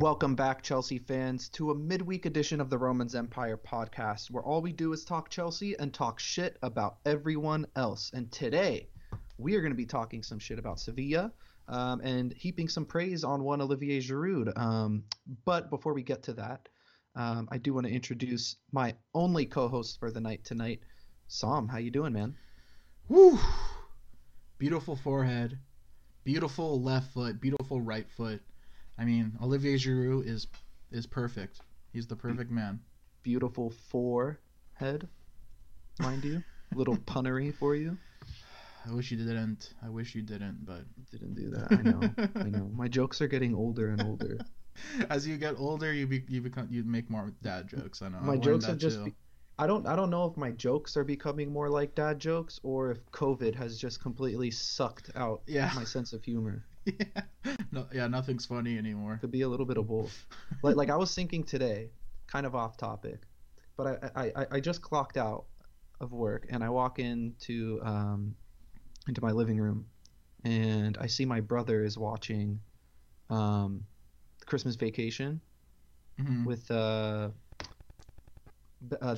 Welcome back, Chelsea fans, to a midweek edition of the Romans Empire podcast, where all we do is talk Chelsea and talk shit about everyone else. And today, we are going to be talking some shit about Sevilla and heaping some praise on one Olivier Giroud. But before we get to that, I do want to introduce my only co-host for the night tonight, Sam. How you doing, man? Woo! Beautiful forehead, beautiful left foot, beautiful right foot. I mean, Olivier Giroud is perfect. He's the perfect man. Beautiful forehead, mind you. Little punnery for you. I wish you didn't, but... Didn't do that, I know. I know. My jokes are getting older and older. As you get older, you make more dad jokes. I know. My jokes are just... I don't know if my jokes are becoming more like dad jokes or if COVID has just completely sucked out my sense of humor. Yeah. No, yeah, nothing's funny anymore. Could be a little bit of both. Like I was thinking today, kind of off topic, but I just clocked out of work and I walk into my living room and I see my brother is watching Christmas Vacation with the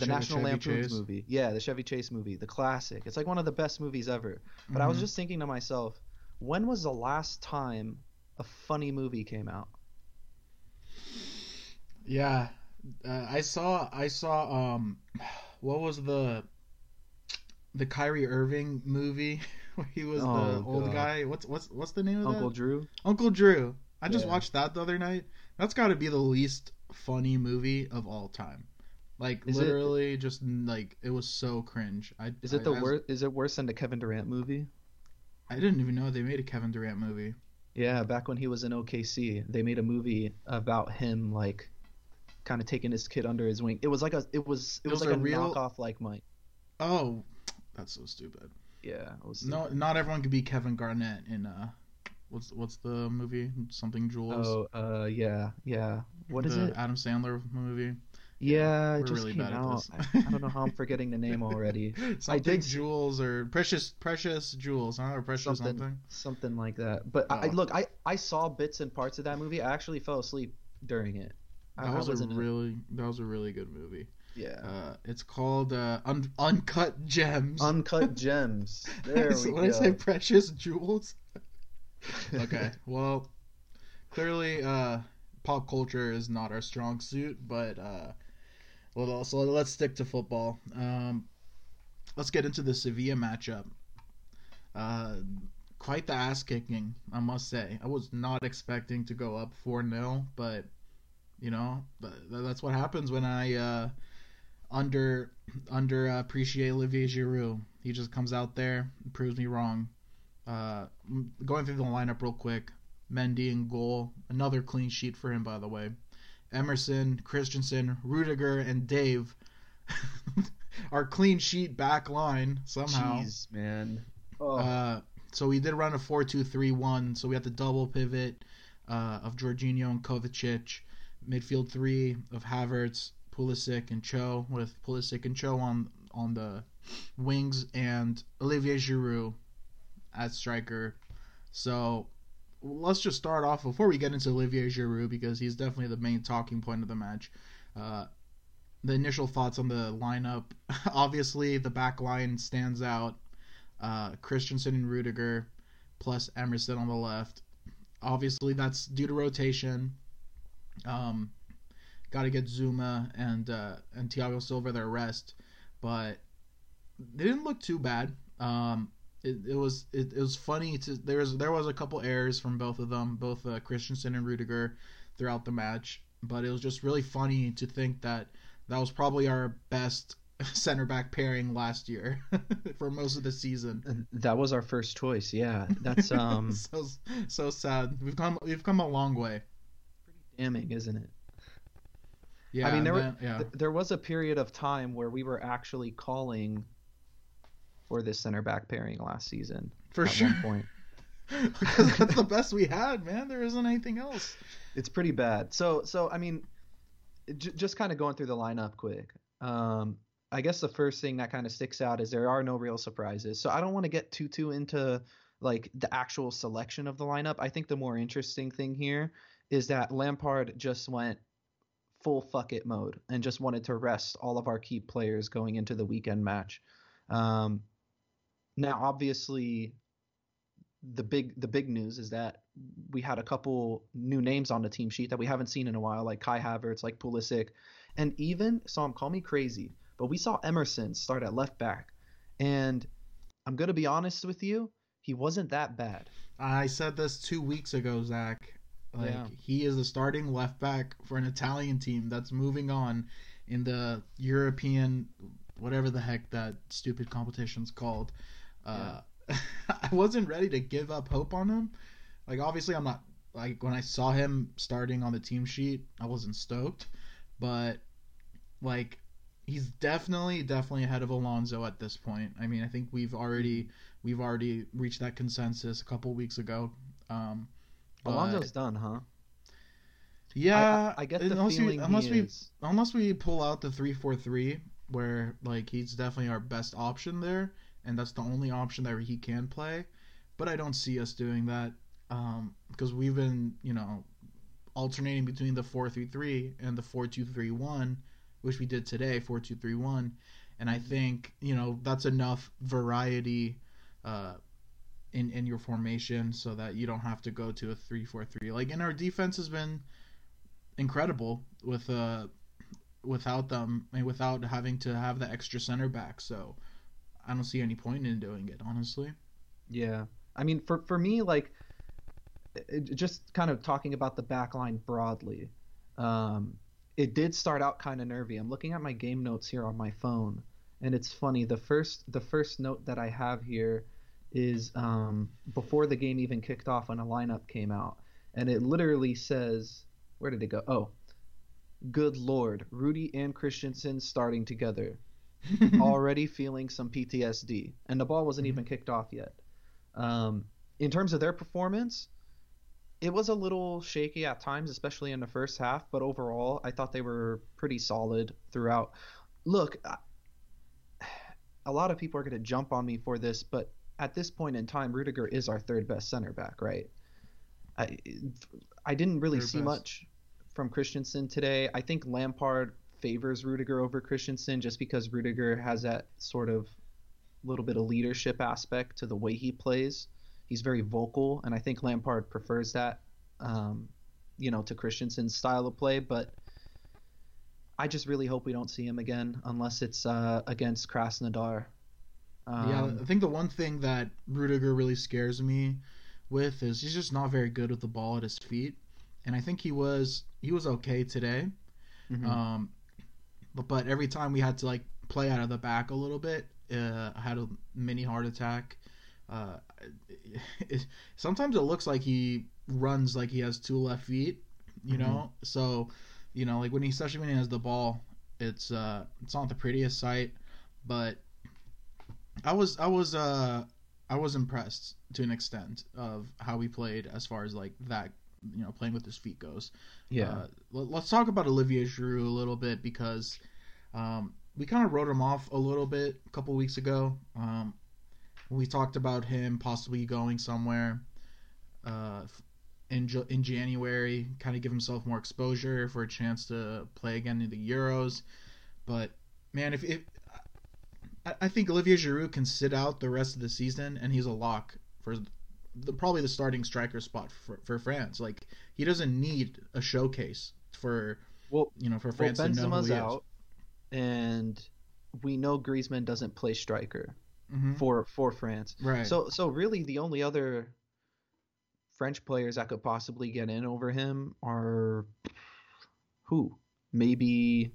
National Lampoon's movie. Yeah, the Chevy Chase movie, the classic. It's like one of the best movies ever. But I was just thinking to myself, when was the last time a funny movie came out? Yeah, I saw. What was the Kyrie Irving movie where he was old guy? What's the name of that? Uncle Drew. Uncle Drew. I just watched that the other night. That's got to be the least funny movie of all time. Like is literally, just like it was so cringe. Is it worse than the Kevin Durant movie? I didn't even know they made a Kevin Durant movie. Yeah, back when he was in OKC, they made a movie about him, like, kind of taking his kid under his wing. It was like a real knockoff, like Mike. Oh, that's so stupid. Yeah. It was stupid. No, not everyone could be Kevin Garnett in what's the movie? Something Jewels. Oh, yeah. What is it? Adam Sandler movie. Yeah, it just really came out. I don't know how I'm forgetting the name already. Jewels or Precious Jewels, huh? Or Precious something. Something like that. But oh. I saw bits and parts of that movie. I actually fell asleep during it. That was a really good movie. Yeah. It's called Uncut Gems. Uncut Gems. There we go. What did I say? Precious Jewels? Okay. Well, clearly pop culture is not our strong suit, but... So let's stick to football. Let's get into the Sevilla matchup. Quite the ass-kicking, I must say. I was not expecting to go up 4-0, but, you know, that's what happens when I underappreciate Olivier Giroud. He just comes out there and proves me wrong. Going through the lineup real quick, Mendy in goal. Another clean sheet for him, by the way. Emerson, Christensen, Rudiger, and Dave are clean sheet back line somehow. Jeez, man. Oh. So we did run a 4-2-3-1. So we had the double pivot of Jorginho and Kovacic. Midfield three of Havertz, Pulisic, and Cho, with Pulisic and Cho on the wings and Olivier Giroud as striker. So... let's just start off before we get into Olivier Giroud, because he's definitely the main talking point of the match. The initial thoughts on the lineup. Obviously, the back line stands out. Christensen and Rudiger, plus Emerson on the left. Obviously, that's due to rotation. Got to get Zuma and Thiago Silva their rest, but they didn't look too bad. It was funny to there was a couple errors from both of them, both Christensen and Rudiger, throughout the match. But it was just really funny to think that was probably our best center back pairing last year for most of the season. That was our first choice. Yeah, that's so sad. We've come a long way. Pretty damning, isn't it? Yeah, I mean there was a period of time where we were actually calling for this center back pairing last season. For sure. At one point. Because that's the best we had, man. There isn't anything else. It's pretty bad. So I mean, just kind of going through the lineup quick. I guess the first thing that kind of sticks out is there are no real surprises. So I don't want to get too into like the actual selection of the lineup. I think the more interesting thing here is that Lampard just went full fuck it mode and just wanted to rest all of our key players going into the weekend match. Now, obviously, the big news is that we had a couple new names on the team sheet that we haven't seen in a while, like Kai Havertz, like Pulisic, and even Sam, call me crazy, but we saw Emerson start at left back, and I'm gonna be honest with you, he wasn't that bad. I said this 2 weeks ago, Zach. Like, yeah. He is the starting left back for an Italian team that's moving on in the European, whatever the heck that stupid competition's called. Yeah. I wasn't ready to give up hope on him. Like, obviously, I'm not. Like, when I saw him starting on the team sheet, I wasn't stoked. But, like, he's definitely ahead of Alonso at this point. I mean, I think we've already reached that consensus a couple weeks ago. Alonso's done, huh? Yeah, I get the feeling unless we pull out the 3-4-3, where like he's definitely our best option there, and that's the only option that he can play. But I don't see us doing that because we've been, you know, alternating between the 4-3-3 and the 4-2-3-1, which we did today, 4-2-3-1, and I think, you know, that's enough variety. In your formation so that you don't have to go to a 3-4-3. Like, and our defense has been incredible with without them and without having to have the extra center back. So I don't see any point in doing it, honestly. Yeah. I mean, for me, like, just kind of talking about the back line broadly, it did start out kind of nervy. I'm looking at my game notes here on my phone, and it's funny. The first note that I have here is before the game even kicked off when a lineup came out, and it literally says, where did it go? Oh, good Lord, Rudy and Christensen starting together. Already feeling some PTSD, and the ball wasn't even kicked off yet. In terms of their performance, it was a little shaky at times, especially in the first half, but overall I thought they were pretty solid throughout. Look, a lot of people are going to jump on me for this, but at this point in time, Rudiger is our third best center back, right? I didn't really see much from Christensen today. I think Lampard favors Rudiger over Christensen just because Rudiger has that sort of little bit of leadership aspect to the way he plays. He's very vocal, and I think Lampard prefers that, you know, to Christensen's style of play. But I just really hope we don't see him again unless it's against Krasnodar. Yeah, I think the one thing that Rudiger really scares me with is he's just not very good with the ball at his feet, and I think he was okay today, mm-hmm. But every time we had to like play out of the back a little bit, I had a mini heart attack. Sometimes it looks like he runs like he has two left feet, you know. Mm-hmm. So, you know, like especially when he has the ball, it's not the prettiest sight, but. I was impressed to an extent of how we played as far as like that, you know, playing with his feet goes. Yeah. Let's talk about Olivier Giroud a little bit because we kind of wrote him off a little bit a couple weeks ago. We talked about him possibly going somewhere in January, kind of give himself more exposure for a chance to play again in the Euros. But man, if I think Olivier Giroud can sit out the rest of the season, and he's a lock for probably the starting striker spot for France. Like, he doesn't need a showcase for France to know who he is. Out, and we know Griezmann doesn't play striker mm-hmm. for France. Right. So really, the only other French players that could possibly get in over him are who? Maybe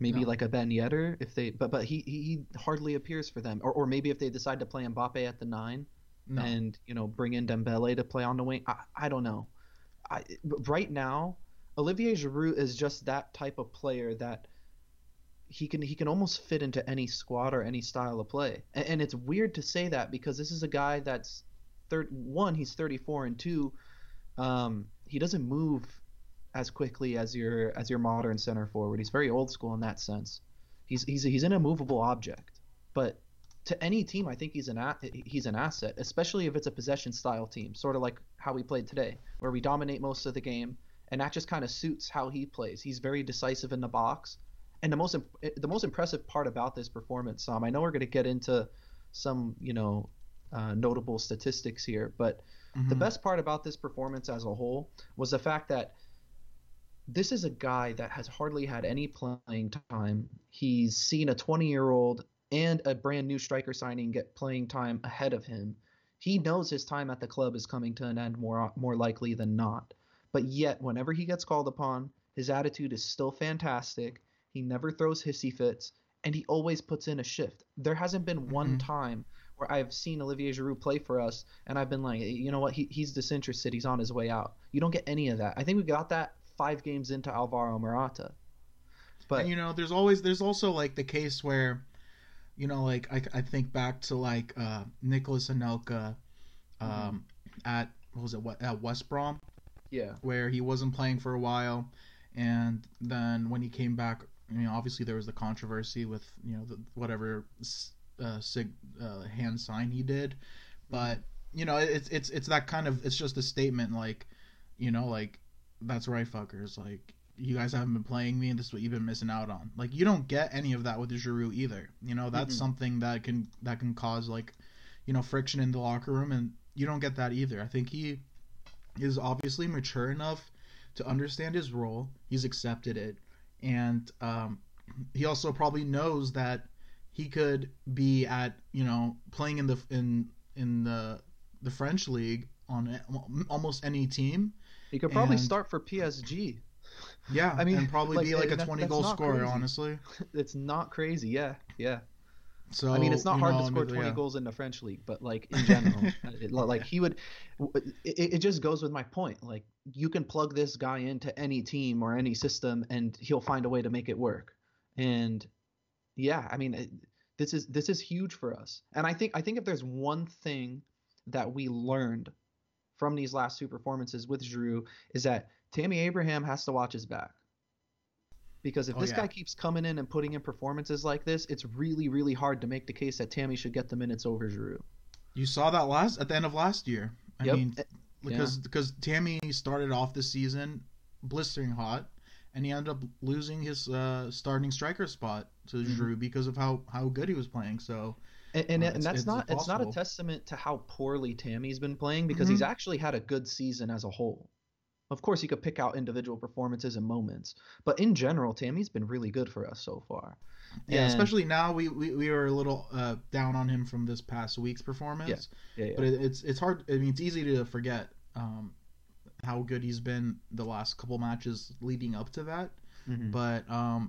like a Ben Yedder if they, but he hardly appears for them, or maybe if they decide to play Mbappe at the 9, and you know bring in Dembele to play on the wing. I don't know. Right now, Olivier Giroud is just that type of player that he can almost fit into any squad or any style of play, and it's weird to say that because this is a guy that's he's 34, and 2, he doesn't move as quickly as your modern center forward. He's very old school in that sense. He's an immovable object. But to any team, I think he's an asset, especially if it's a possession style team, sort of like how we played today, where we dominate most of the game, and that just kind of suits how he plays. He's very decisive in the box, and the most impressive part about this performance, I know we're going to get into some notable statistics here, but the best part about this performance as a whole was the fact that this is a guy that has hardly had any playing time. He's seen a 20-year-old and a brand-new striker signing get playing time ahead of him. He knows his time at the club is coming to an end more likely than not. But yet, whenever he gets called upon, his attitude is still fantastic. He never throws hissy fits, and he always puts in a shift. There hasn't been one time where I've seen Olivier Giroud play for us, and I've been like, you know what, he's disinterested, he's on his way out. You don't get any of that. I think we got that 5 games into Alvaro Morata. But, and, there's also like the case where, I think back to Nicholas Anelka at West Brom, where he wasn't playing for a while, and then when he came back, obviously there was the controversy with hand sign he did, but it's that kind of, it's just a statement that's right, fuckers, you guys haven't been playing me, and this is what you've been missing out on. You don't get any of that with Giroud either. That's something that can cause friction in the locker room, and you don't get that either. I think he is obviously mature enough to understand his role. He's accepted it, and he also probably knows that he could be at playing in the French league on almost any team. He could probably start for PSG. Yeah, I mean, and probably be a 20-goal scorer, crazy. Honestly. It's not crazy, yeah. So, it's not hard to score 20 goals in the French league, but, in general, it just goes with my point. You can plug this guy into any team or any system, and he'll find a way to make it work. And, this is huge for us. And I think if there's one thing that we learned from these last 2 performances with Giroud is that Tammy Abraham has to watch his back, because if this guy keeps coming in and putting in performances like this, it's really, really hard to make the case that Tammy should get the minutes over Giroud. You saw that at the end of last year. Because Tammy started off the season blistering hot, and he ended up losing his starting striker spot to Giroud because of how good he was playing. So. And it's not a testament to how poorly Tammy's been playing, because he's actually had a good season as a whole. Of course, you could pick out individual performances and moments, but in general, Tammy's been really good for us so far. Yeah, and especially now we are a little down on him from this past week's performance. Yeah. But it's hard. It's easy to forget how good he's been the last couple matches leading up to that. But I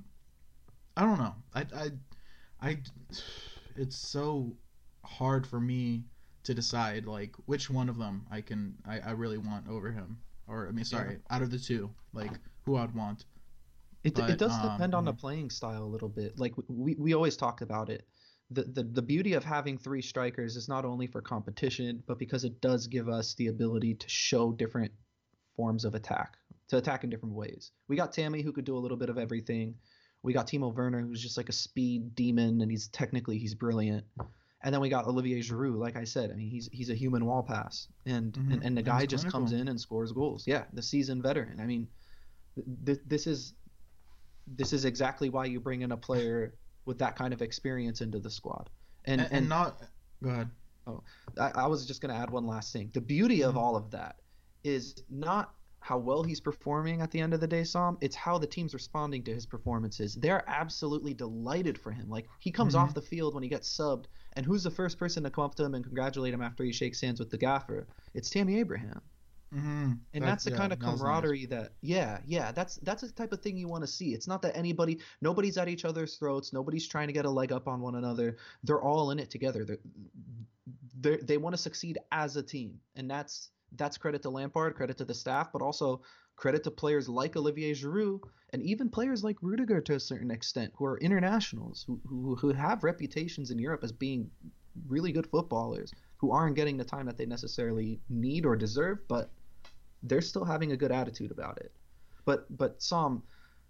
don't know. It's so hard for me to decide which one of them I really want over him. Out of the 2, who I'd want. It does depend on the playing style a little bit. We always talk about it. The beauty of having 3 strikers is not only for competition, but because it does give us the ability to show different forms of attack, to attack in different ways. We got Tammy, who could do a little bit of everything. We got Timo Werner, who's just a speed demon, and he's brilliant. And then we got Olivier Giroud. Like I said, he's a human wall pass, and the guy just comes in and scores goals. Yeah, the seasoned veteran. This is exactly why you bring in a player with that kind of experience into the squad. And not go ahead. Oh, I was just gonna add one last thing. The beauty of all of that is not how well he's performing at the end of the day, Sam. It's how the team's responding to his performances. They're absolutely delighted for him. He comes off the field when he gets subbed, and who's the first person to come up to him and congratulate him after he shakes hands with the gaffer? It's Tammy Abraham. And that's the kind of camaraderie that that's the type of thing you want to see. It's not that nobody's at each other's throats, nobody's trying to get a leg up on one another. They're all in it together. They want to succeed as a team, and that's credit to Lampard, credit to the staff, but also credit to players like Olivier Giroud and even players like Rudiger to a certain extent, who are internationals, who have reputations in Europe as being really good footballers, who aren't getting the time that they necessarily need or deserve, but they're still having a good attitude about it. But Sam,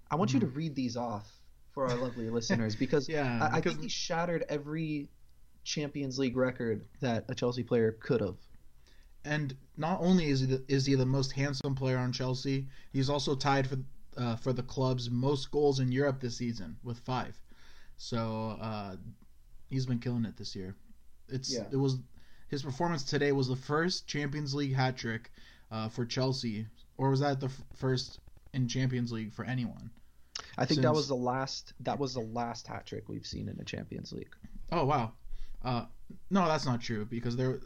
I want you to read these off for our lovely listeners, because I think he shattered every Champions League record that a Chelsea player could have. And not only is he the most handsome player on Chelsea, he's also tied for the club's most goals in Europe this season with 5. So he's been killing it this year. His performance today was the first Champions League hat trick for Chelsea, or was that the first in Champions League for anyone? I think that was the last hat trick we've seen in the Champions League. Oh wow. No, that's not true because their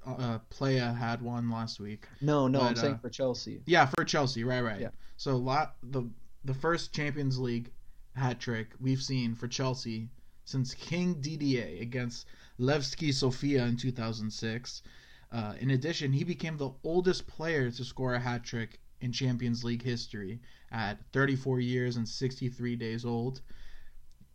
Playa had one last week. No, but I'm saying for Chelsea. Yeah, for Chelsea, right. Yeah. So the first Champions League hat trick we've seen for Chelsea since King Didier against Levski Sofia in 2006. In addition, he became the oldest player to score a hat trick in Champions League history at 34 years and 63 days old.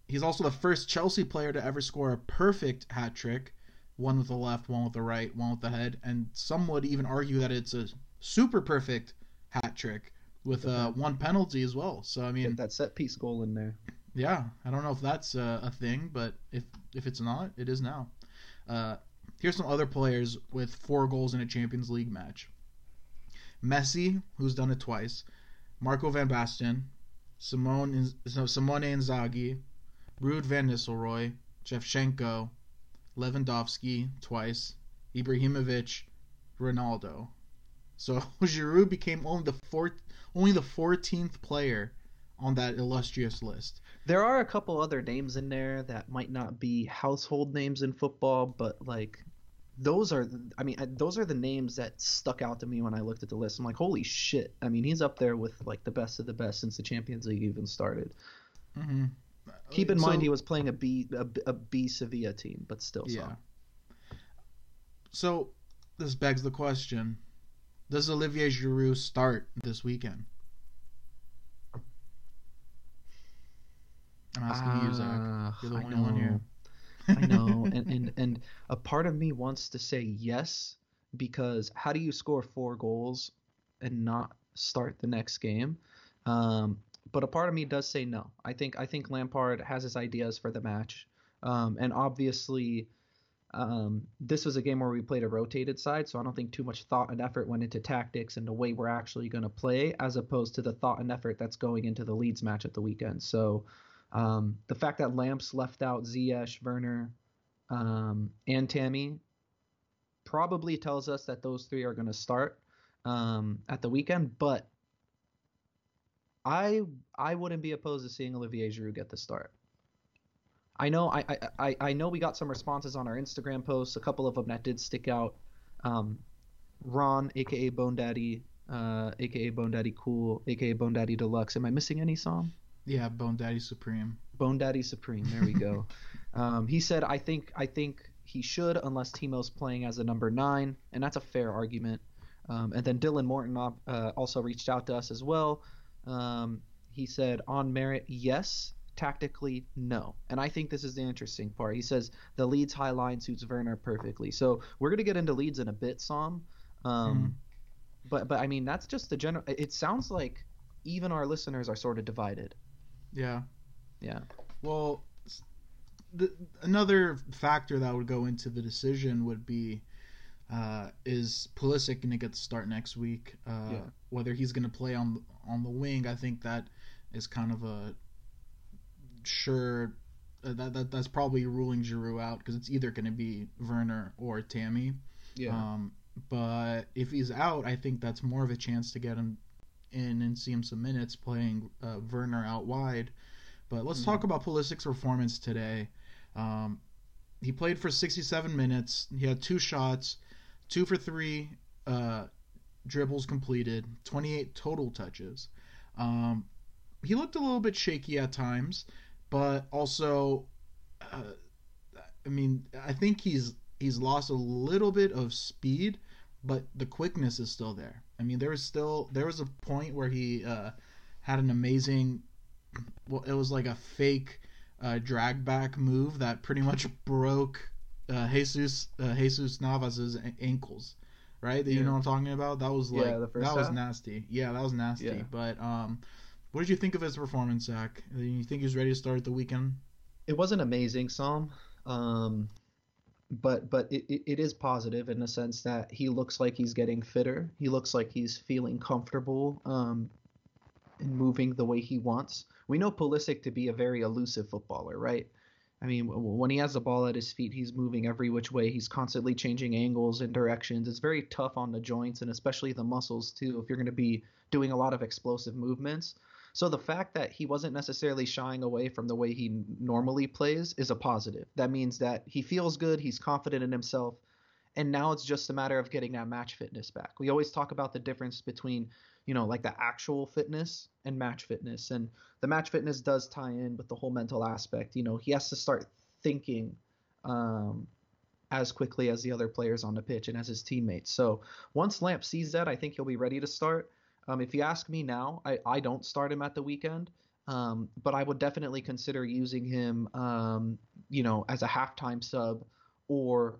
He's also the first Chelsea player to ever score a perfect hat trick, one with the left, one with the right, one with the head, and some would even argue that it's a super perfect hat trick with one penalty as well. So I mean, get that set piece goal in there. Yeah, I don't know if that's a thing, but if it's not, it is now. Here's some other players with 4 goals in a Champions League match: Messi, who's done it twice, Marco van Basten, Simone Inzaghi, Ruud van Nistelrooy, Shevchenko, Lewandowski twice, Ibrahimovic, Ronaldo. So Giroud became only the 14th player on that illustrious list. There are a couple other names in there that might not be household names in football, but like those are the names that stuck out to me when I looked at the list. I'm like, holy shit! I mean, he's up there with like the best of the best since the Champions League even started. Mm-hmm. Keep in mind he was playing a B Sevilla team, but still. Yeah. So this begs the question: does Olivier Giroud start this weekend? I'm asking you, Zach. You're the only one here. I know, and a part of me wants to say yes, because how do you score 4 goals and not start the next game? But a part of me does say no. I think Lampard has his ideas for the match. And obviously, this was a game where we played a rotated side, so I don't think too much thought and effort went into tactics and the way we're actually going to play, as opposed to the thought and effort that's going into the Leeds match at the weekend. So the fact that Lamps left out Ziyech, Werner, and Tammy probably tells us that those 3 are going to start at the weekend, but I wouldn't be opposed to seeing Olivier Giroud get the start. I know I know we got some responses on our Instagram posts, a couple of them that did stick out. Ron, aka Bone Daddy, aka Bone Daddy Cool, aka Bone Daddy Deluxe. Am I missing any song? Yeah, Bone Daddy Supreme. Bone Daddy Supreme. There we go. He said, I think he should, unless Timo's playing as a number 9, and that's a fair argument. And then Dylan Morton also reached out to us as well. He said, on merit, yes. Tactically, no. And I think this is the interesting part. He says, the Leeds high line suits Werner perfectly. So we're going to get into Leeds in a bit, Sam. But I mean, that's just the general – it sounds like even our listeners are sort of divided. Yeah. Yeah. Well, another factor that would go into the decision would be is Pulisic going to get the start next week? Whether he's going to play on the wing, I think that is kind of a sure that's probably ruling Giroud out because it's either going to be Werner or Tammy. Yeah. But if he's out, I think that's more of a chance to get him in and see him some minutes playing Werner out wide. But let's talk about Pulisic's performance today. He played for 67 minutes. He had 2 shots, 2 for 3 dribbles completed, 28 total touches. He looked a little bit shaky at times, but also, I think he's lost a little bit of speed, but the quickness is still there. I mean, there was a point where he had an amazing, well, it was like a fake drag back move that pretty much broke Jesus Navas's ankles, right? You know what I'm talking about? That was like was nasty. Yeah, that was nasty. Yeah. But what did you think of his performance, Zach? Do you think he's ready to start the weekend? It wasn't amazing, Sam. But it is positive in the sense that he looks like he's getting fitter. He looks like he's feeling comfortable and moving the way he wants. We know Pulisic to be a very elusive footballer, right? I mean, when he has the ball at his feet, he's moving every which way. He's constantly changing angles and directions. It's very tough on the joints and especially the muscles, too, if you're going to be doing a lot of explosive movements. So the fact that he wasn't necessarily shying away from the way he normally plays is a positive. That means that he feels good, he's confident in himself, and now it's just a matter of getting that match fitness back. We always talk about the difference between, you know, like the actual fitness and match fitness. And the match fitness does tie in with the whole mental aspect. You know, he has to start thinking as quickly as the other players on the pitch and as his teammates. So once Lamp sees that, I think he'll be ready to start. If you ask me now, I don't start him at the weekend, but I would definitely consider using him, you know, as a halftime sub or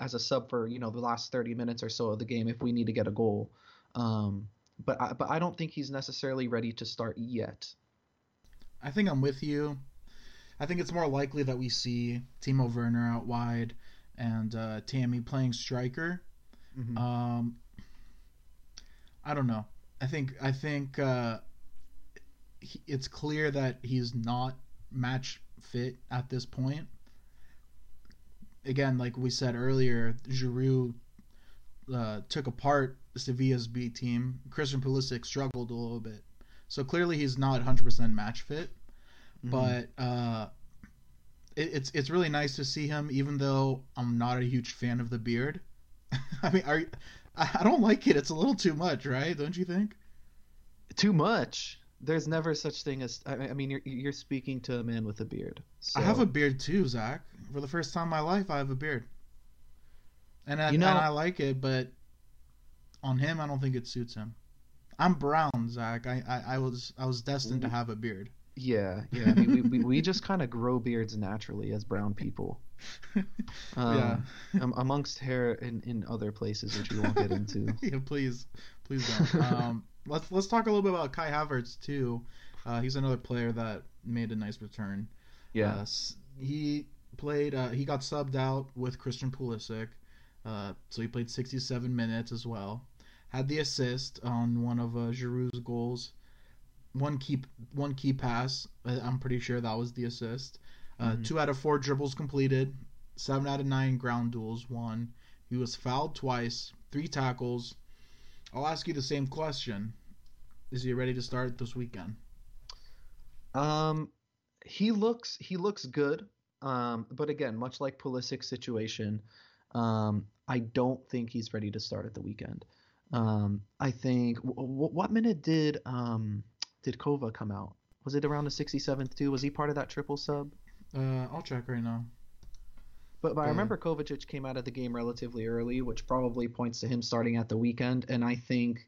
as a sub for, you know, the last 30 minutes or so of the game if we need to get a goal. But I don't think he's necessarily ready to start yet. I think I'm with you. I think it's more likely that we see Timo Werner out wide and Tammy playing striker. Mm-hmm. I don't know. I think it's clear that he's not match fit at this point. Again, like we said earlier, Giroud took apart Sevilla's B team. Christian Pulisic struggled a little bit. So clearly he's not 100% match fit. Mm-hmm. But it's really nice to see him, even though I'm not a huge fan of the beard. I mean, I don't like it. It's a little too much, right? Don't you think? Too much. There's never such thing as. I mean, you're speaking to a man with a beard. So. I have a beard too, Zach. For the first time in my life, I have a beard, and I like it. But on him, I don't think it suits him. I'm brown, Zach. I was destined to have a beard. Yeah. I mean, we just kind of grow beards naturally as brown people. Amongst hair in other places, which we won't get into. Yeah, please don't. Let's talk a little bit about Kai Havertz too. He's another player that made a nice return. Yeah, he played. He got subbed out with Christian Pulisic, so he played 67 minutes as well. Had the assist on one of Giroud's goals. One key pass. I'm pretty sure that was the assist. 2 out of 4 dribbles completed, 7 out of 9 ground duels won. He was fouled twice, 3 tackles. I'll ask you the same question: is he ready to start this weekend? He looks good, but again, much like Pulisic's situation, I don't think he's ready to start at the weekend. I think what minute did Kova come out? Was it around the 67th too? Was he part of that triple sub? I'll check right now. But I remember Kovacic came out of the game relatively early, which probably points to him starting at the weekend. And I think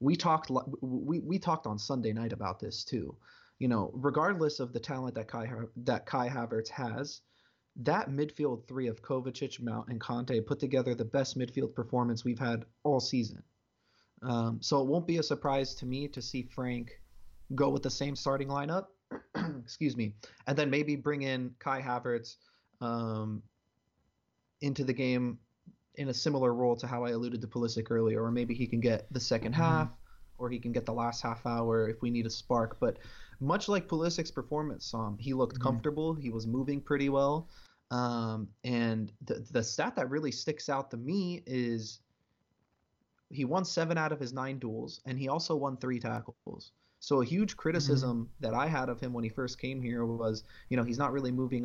we talked on Sunday night about this too. You know, regardless of the talent that Kai Havertz has, that midfield three of Kovacic, Mount, and Kanté put together the best midfield performance we've had all season. So it won't be a surprise to me to see Frank go with the same starting lineup. Excuse me, and then maybe bring in Kai Havertz into the game in a similar role to how I alluded to Pulisic earlier, or maybe he can get the second half, or he can get the last half hour if we need a spark. But much like Pulisic's performance, he looked comfortable, he was moving pretty well, and the stat that really sticks out to me is he won 7 out of his 9 duels, and he also won 3 tackles. So a huge criticism that I had of him when he first came here was, you know, he's not really moving.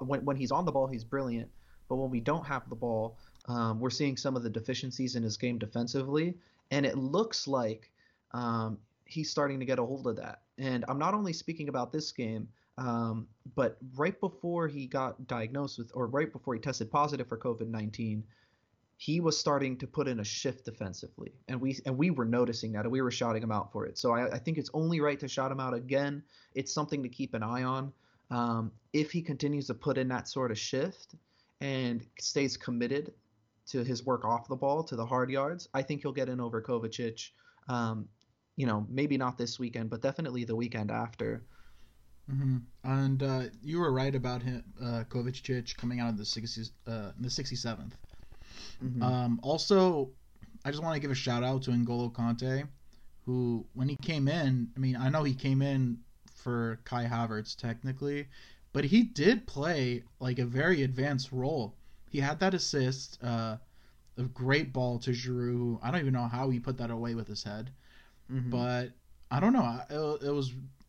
When he's on the ball, he's brilliant. But when we don't have the ball, we're seeing some of the deficiencies in his game defensively. And it looks like he's starting to get a hold of that. And I'm not only speaking about this game, but right before he got diagnosed with, or right before he tested positive for COVID-19, he was starting to put in a shift defensively, and we were noticing that, and we were shouting him out for it. So I think it's only right to shout him out again. It's something to keep an eye on. If he continues to put in that sort of shift and stays committed to his work off the ball, to the hard yards, I think he'll get in over Kovacic. You know, maybe not this weekend, but definitely the weekend after. Mm-hmm. And you were right about him, Kovacic coming out in the 60s, in the 67th. Mm-hmm. Also, I just want to give a shout out to N'Golo Kanté, who when he came in, I mean, I know he came in for Kai Havertz technically, but he did play like a very advanced role. He had that assist, a great ball to Giroud, who I don't even know how he put that away with his head, mm-hmm. but I don't know.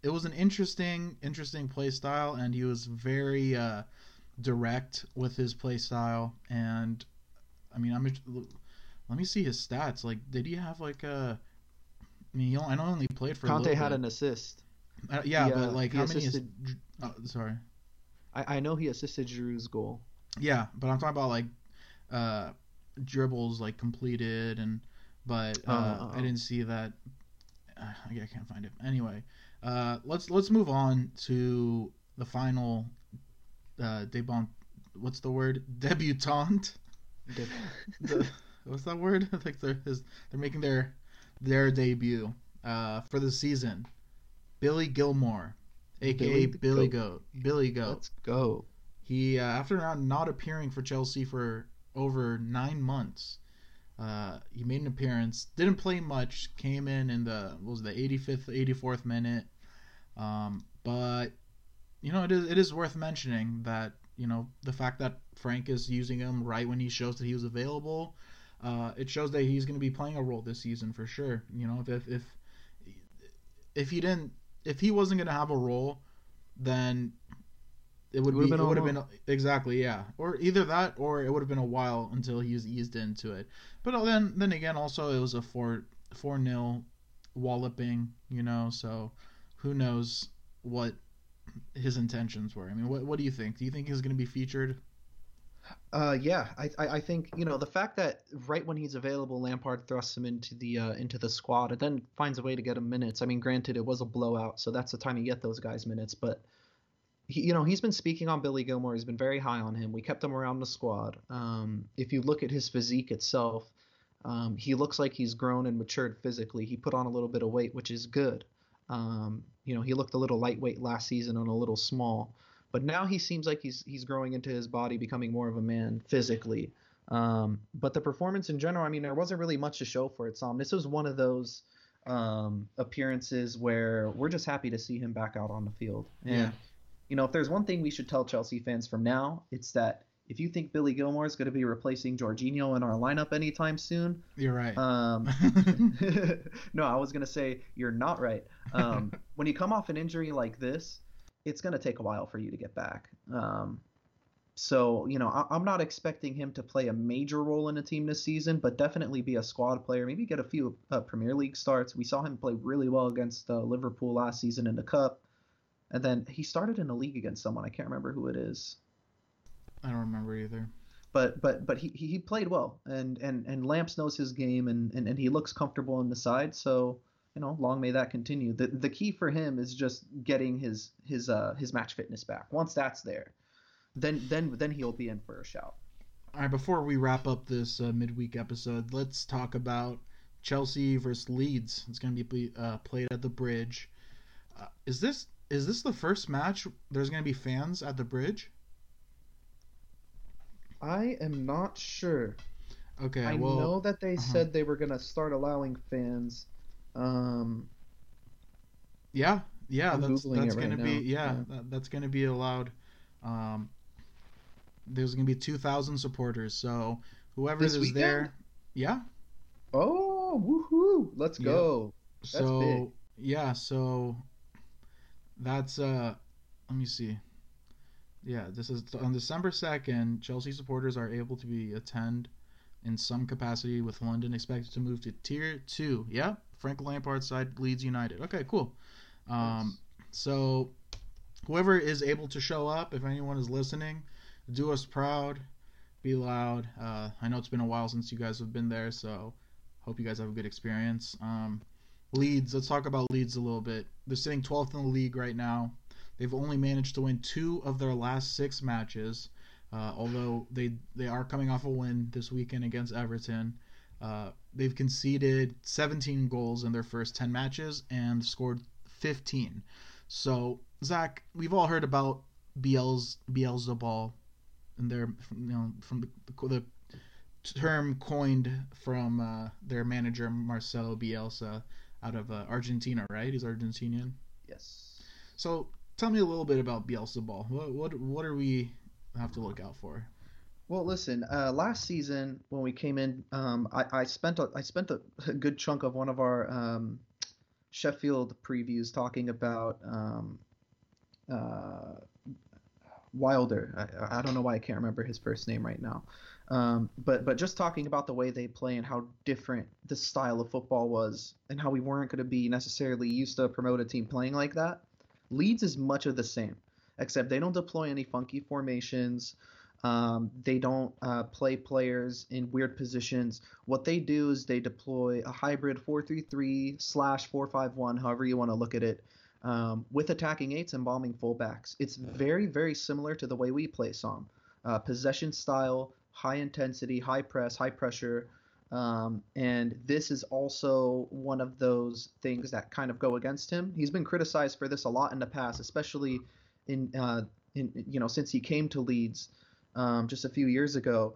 It was an interesting play style, and he was very direct with his play style. And I mean, let me see his stats. Like, did he have like a? I mean, I know only played for. Kanté had an assist. But like how assisted, many? I know he assisted Giroud's goal. Yeah, but I'm talking about like dribbles like completed, and I didn't see that. I can't find it. Anyway. Let's move on to the final debutant. What's that word? I think they're making their debut for the season. Billy Gilmour, aka Billy Goat. Billy Goat. Let's go. He after not appearing for Chelsea for over 9 months, he made an appearance. Didn't play much. Came in the 84th minute. But you know, it is worth mentioning that, you know, the fact that Frank is using him right when he shows that he was available, it shows that he's going to be playing a role this season for sure. You know, if he wasn't going to have a role, then it would have been or either that, or it would have been a while until he was eased into it. But then again, also it was a 4-0 walloping, you know, so who knows what his intentions were. I mean, what do you think? Do you think he's going to be featured? Yeah, I think, you know, the fact that right when he's available, Lampard thrusts him into the squad and then finds a way to get him minutes. I mean, granted, it was a blowout, so that's the time you get those guys minutes. But, he's been speaking on Billy Gilmour. He's been very high on him. We kept him around the squad. If you look at his physique itself, he looks like he's grown and matured physically. He put on a little bit of weight, which is good. He looked a little lightweight last season and a little small, but now he seems like he's growing into his body, becoming more of a man physically. But the performance in general, I mean, there wasn't really much to show for it. This was one of those appearances where we're just happy to see him back out on the field. And, you know, if there's one thing we should tell Chelsea fans from now, it's that if you think Billy Gilmour is going to be replacing Jorginho in our lineup anytime soon, you're right. No, I was going to say you're not right. When you come off an injury like this, it's going to take a while for you to get back. So, you know, I'm not expecting him to play a major role in the team this season, but definitely be a squad player, maybe get a few Premier League starts. We saw him play really well against Liverpool last season in the Cup. And then he started in the league against someone. I can't remember who it is. I don't remember either. But he played well, and Lamps knows his game, and he looks comfortable on the side. So, you know, long may that continue. The key for him is just getting his match fitness back. Once that's there, then he'll be in for a shout. All right, before we wrap up this midweek episode, let's talk about Chelsea versus Leeds. It's going to be played at the Bridge. Is this the first match there's going to be fans at the Bridge? I am not sure. Okay, I know that they said they were going to start allowing fans. That's going to be that's going to be allowed. There's going to be 2,000 supporters. So whoever is there, yeah. Oh, woohoo! Let's go. Yeah. So that's let me see. Yeah, this is on December 2nd. Chelsea supporters are able to attend in some capacity, with London expected to move to Tier 2. Yeah, Frank Lampard's side, Leeds United. Okay, cool. Nice. So whoever is able to show up, if anyone is listening, do us proud, be loud. I know it's been a while since you guys have been there, so hope you guys have a good experience. Leeds, let's talk about Leeds a little bit. They're sitting 12th in the league right now. They've only managed to win 2 of their last 6 matches, although they are coming off a win this weekend against Everton. They've conceded 17 goals in their first 10 matches and scored 15. So Zach, we've all heard about Beelzebub, and they're from the term coined from their manager Marcelo Bielsa out of Argentina, right? He's Argentinian. Yes. So tell me a little bit about Beelzebub. What are we have to look out for? Well, listen. Last season when we came in, I spent a good chunk of one of our Sheffield previews talking about Wilder. I don't know why I can't remember his first name right now. But just talking about the way they play and how different the style of football was and how we weren't going to be necessarily used to promote a team playing like that. Leeds is much of the same, except they don't deploy any funky formations. They don't play players in weird positions. What they do is they deploy a hybrid 4-3-3/4-5-1, however you want to look at it, with attacking eights and bombing fullbacks. It's very, very similar to the way we play Psalm. Possession style, high intensity, high press, high pressure. And this is also one of those things that kind of go against him. He's been criticized for this a lot in the past, especially in since he came to Leeds just a few years ago.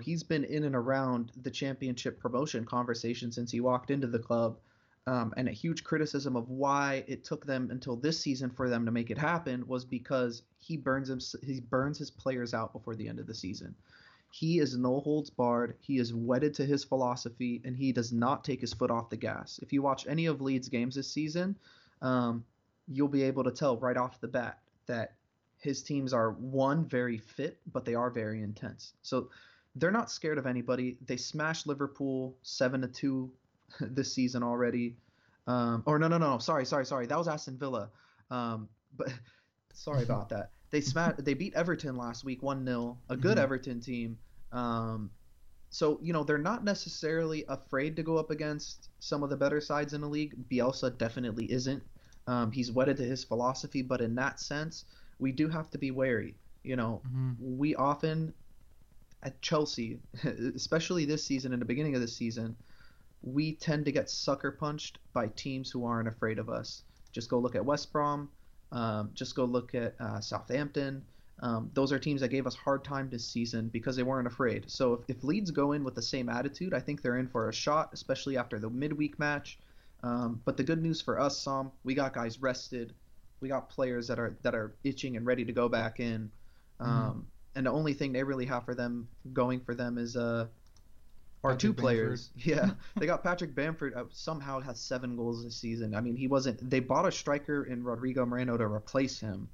He's been in and around the championship promotion conversation since he walked into the club, and a huge criticism of why it took them until this season for them to make it happen was because he burns his players out before the end of the season. He is no holds barred. He is wedded to his philosophy, and he does not take his foot off the gas. If you watch any of Leeds' games this season, you'll be able to tell right off the bat that his teams are, one, very fit, but they are very intense. So they're not scared of anybody. They smashed Liverpool 7-2 this season already. Sorry. That was Aston Villa. But sorry about that. They beat Everton last week 1-0, a good Everton team. They're not necessarily afraid to go up against some of the better sides in the league. Bielsa definitely isn't. He's wedded to his philosophy, but in that sense, we do have to be wary. We often at Chelsea, especially this season and the beginning of this season, we tend to get sucker punched by teams who aren't afraid of us. Just go look at West Brom. Just go look at Southampton. Those are teams that gave us hard time this season because they weren't afraid. So if Leeds go in with the same attitude, I think they're in for a shot, especially after the midweek match. But the good news for us, Sam, we got guys rested. We got players that are itching and ready to go back in. And the only thing they really have for them going for them is two players. Yeah, they got Patrick Bamford. Somehow has 7 goals this season. I mean, he wasn't. They bought a striker in Rodrigo Moreno to replace him,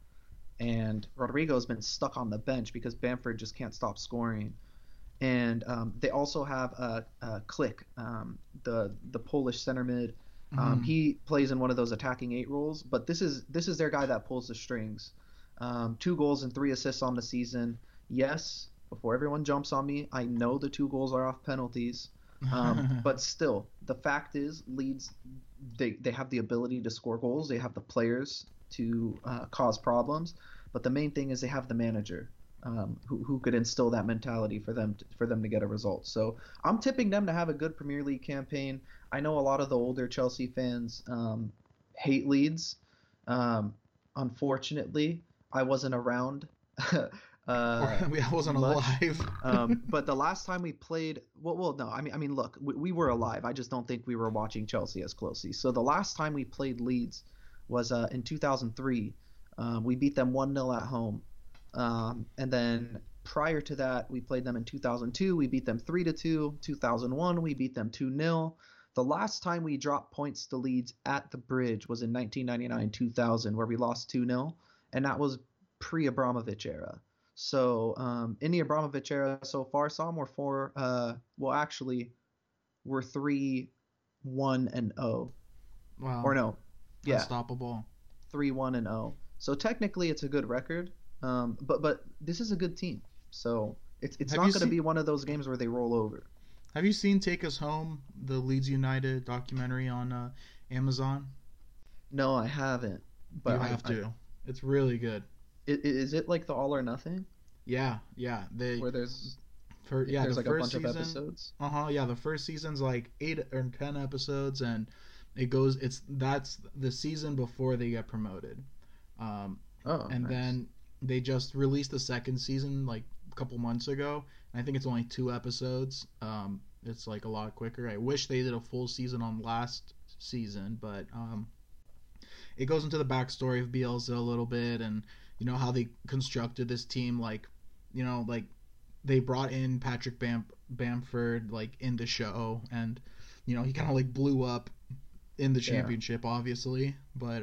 and Rodrigo's been stuck on the bench because Bamford just can't stop scoring. And they also have Klik, the Polish center mid. He plays in one of those attacking eight roles, but this is their guy that pulls the strings. 2 goals and 3 assists on the season. Yes. Before everyone jumps on me, I know the 2 goals are off penalties, but still, the fact is, Leeds, they have the ability to score goals. They have the players to cause problems, but the main thing is they have the manager who could instill that mentality for them to get a result. So I'm tipping them to have a good Premier League campaign. I know a lot of the older Chelsea fans hate Leeds. Unfortunately, I wasn't around. I wasn't alive. But the last time we played, look, we were alive. I just don't think we were watching Chelsea as closely. So the last time we played Leeds was in 2003. We beat them 1-0 at home, and then prior to that, we played them in 2002. We beat them 3-2. 2001, we beat them 2-0. The last time we dropped points to Leeds at the Bridge was in 1999-2000, where we lost 2-0, and that was pre-Abramovich era. So in the Abramovich era so far, Sam, we're 3-1-0. Wow. Or no. Yeah. Unstoppable. 3-1-0. So technically it's a good record. But this is a good team. So it's not going to be one of those games where they roll over. Have you seen Take Us Home, the Leeds United documentary on Amazon? No, I haven't. But you have to. It's really good. Is it like the All or Nothing? Yeah. There's like a bunch of episodes. Yeah, the first season's like 8 or 10 episodes, and that's the season before they get promoted. And nice. Then they just released the second season like a couple months ago. And I think it's only 2 episodes. It's like a lot quicker. I wish they did a full season on last season, but it goes into the backstory of Bielsa a little bit, and you know how they constructed this team. Like, you know, like they brought in Patrick Bamford like in the show, and you know he kind of like blew up in the championship, obviously, but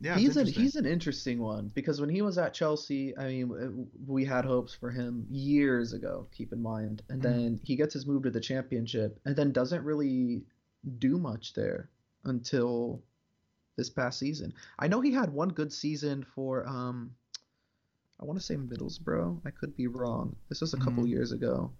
yeah, he's an interesting one, because when he was at Chelsea, I mean, we had hopes for him years ago, keep in mind, and then he gets his move to the championship and then doesn't really do much there until this past season. I know he had one good season for I want to say Middlesbrough. I could be wrong. This was a couple years ago.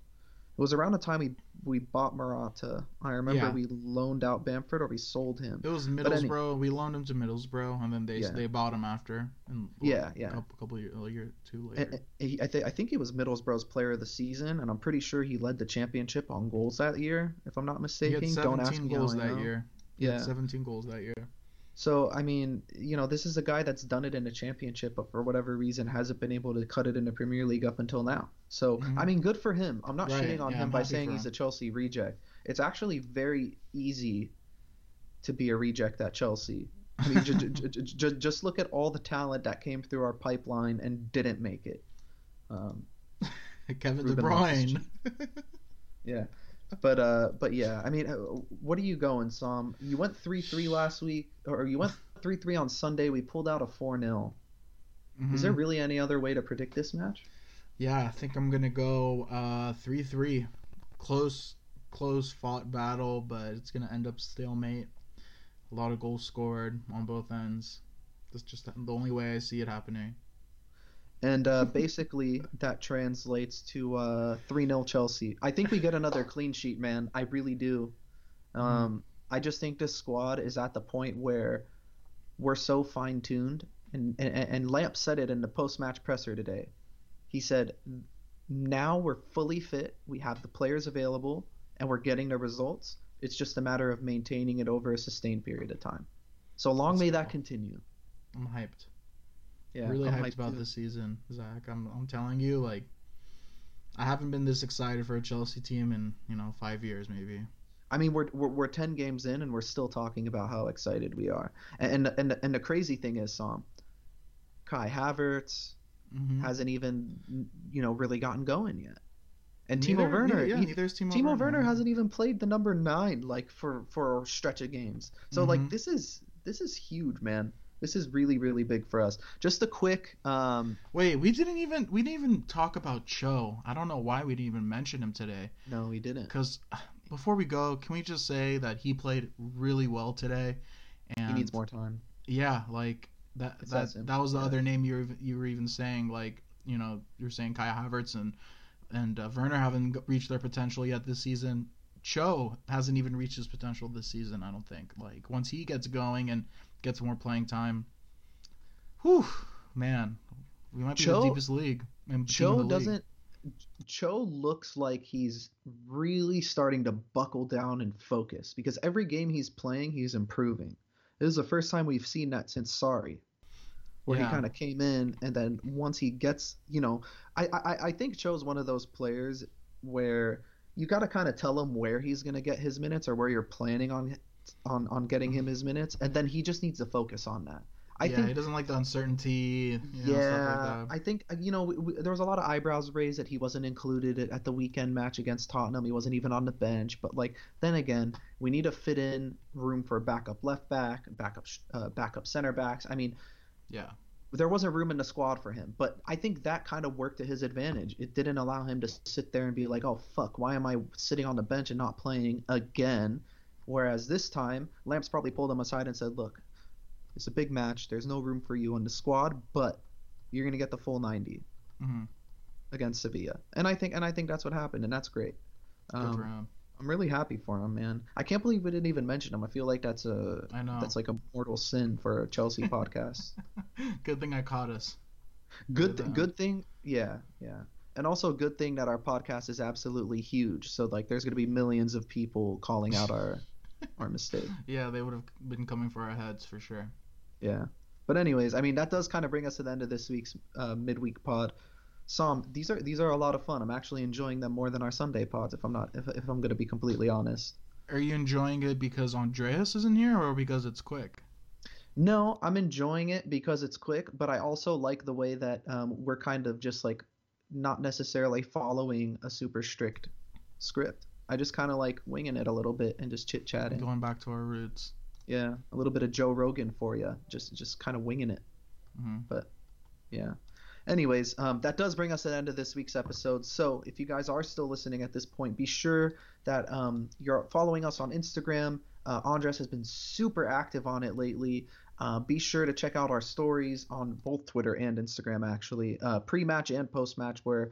It was around the time we bought Morata. I remember we loaned out Bamford, or we sold him. It was Middlesbrough. We loaned him to Middlesbrough, and then they bought him after. And a couple years, a year or two later. I think he was Middlesbrough's player of the season, and I'm pretty sure he led the championship on goals that year, if I'm not mistaken. He had 17 goals that year. Yeah, 17 goals that year. So, I mean, you know, this is a guy that's done it in a championship, but for whatever reason hasn't been able to cut it in the Premier League up until now. So, I mean, good for him. I'm not shitting on him by saying he's a Chelsea reject. It's actually very easy to be a reject at Chelsea. I mean, just look at all the talent that came through our pipeline and didn't make it. Kevin De Bruyne. Yeah. But yeah, I mean, what are you going, Sam? You went 3-3 last week, or you went 3-3 on Sunday. We pulled out a 4-0. Is there really any other way to predict this match? Yeah, I think I'm gonna go 3-3. Close fought battle, but it's gonna end up stalemate. A lot of goals scored on both ends. That's just the only way I see it happening. And basically, that translates to 3-0 Chelsea. I think we get another clean sheet, man. I really do. I just think this squad is at the point where we're so fine-tuned. And Lamp said it in the post-match presser today. He said, now we're fully fit. We have the players available, and we're getting the results. It's just a matter of maintaining it over a sustained period of time. So long may that continue. I'm hyped. Yeah, really hyped about this season, Zach. I'm telling you, like, I haven't been this excited for a Chelsea team in 5 years, maybe. I mean, we're 10 games in, and we're still talking about how excited we are. And the crazy thing is, Sam, Kai Havertz hasn't even really gotten going yet, and Timo Werner hasn't even played the number 9 like for a stretch of games. So like this is huge, man. This is really, really big for us. Just a quick. Wait, we didn't even talk about Cho. I don't know why we didn't even mention him today. No, we didn't. Because before we go, can we just say that he played really well today? And he needs more time. Yeah, like that was the other name you were even saying. Like, you're saying Kai Havertz and Werner haven't reached their potential yet this season. Cho hasn't even reached his potential this season, I don't think. Like, once he gets going and gets more playing time, whew, man, we might be in the deepest league. Cho looks like he's really starting to buckle down and focus, because every game he's playing, he's improving. This is the first time we've seen that since Sarri, where he kind of came in, and then once he gets, I think Cho's one of those players where you got to kind of tell him where he's going to get his minutes, or where you're planning on getting him his minutes, and then he just needs to focus on that. I think he doesn't like the uncertainty. Stuff like that. I think there was a lot of eyebrows raised that he wasn't included at the weekend match against Tottenham. He wasn't even on the bench. But like, then again, we need to fit in room for backup left back, backup center backs. I mean, there wasn't room in the squad for him, but I think that kind of worked to his advantage. It didn't allow him to sit there and be like, oh, fuck, why am I sitting on the bench and not playing again? Whereas this time, Lamp's probably pulled him aside and said, look, it's a big match. There's no room for you on the squad, but you're going to get the full 90 against Sevilla. And I think that's what happened, and that's great. Good for him. I'm really happy for him, man. I can't believe we didn't even mention him. I feel like that's like a mortal sin for a Chelsea podcast. Good thing I caught us. Good thing. Yeah. And also good thing that our podcast is absolutely huge. So like, there's going to be millions of people calling out our mistake. Yeah, they would have been coming for our heads for sure. Yeah. But anyways, I mean, that does kind of bring us to the end of this week's midweek pod. Sam, these are a lot of fun. I'm actually enjoying them more than our Sunday pods, if I'm going to be completely honest. Are you enjoying it because Andreas isn't here, or because it's quick? No, I'm enjoying it because it's quick, but I also like the way that we're kind of just like not necessarily following a super strict script. I just kind of like winging it a little bit and just chit-chatting. Going back to our roots. Yeah, a little bit of Joe Rogan for you, just kind of winging it. Mm-hmm. But yeah. Anyways, that does bring us to the end of this week's episode. So if you guys are still listening at this point, be sure that you're following us on Instagram. Andres has been super active on it lately. Be sure to check out our stories on both Twitter and Instagram, actually, pre-match and post-match, where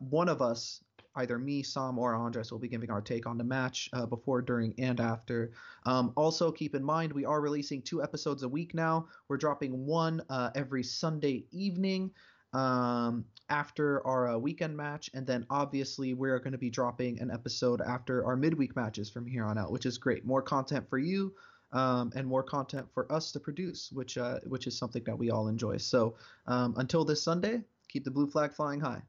one of us, either me, Sam, or Andres, will be giving our take on the match before, during, and after. Also, keep in mind, we are releasing 2 episodes a week now. We're dropping one every Sunday evening after our weekend match, and then obviously we're going to be dropping an episode after our midweek matches from here on out, which is great. More content for you, and more content for us to produce, which is something that we all enjoy. So until this Sunday, keep the blue flag flying high.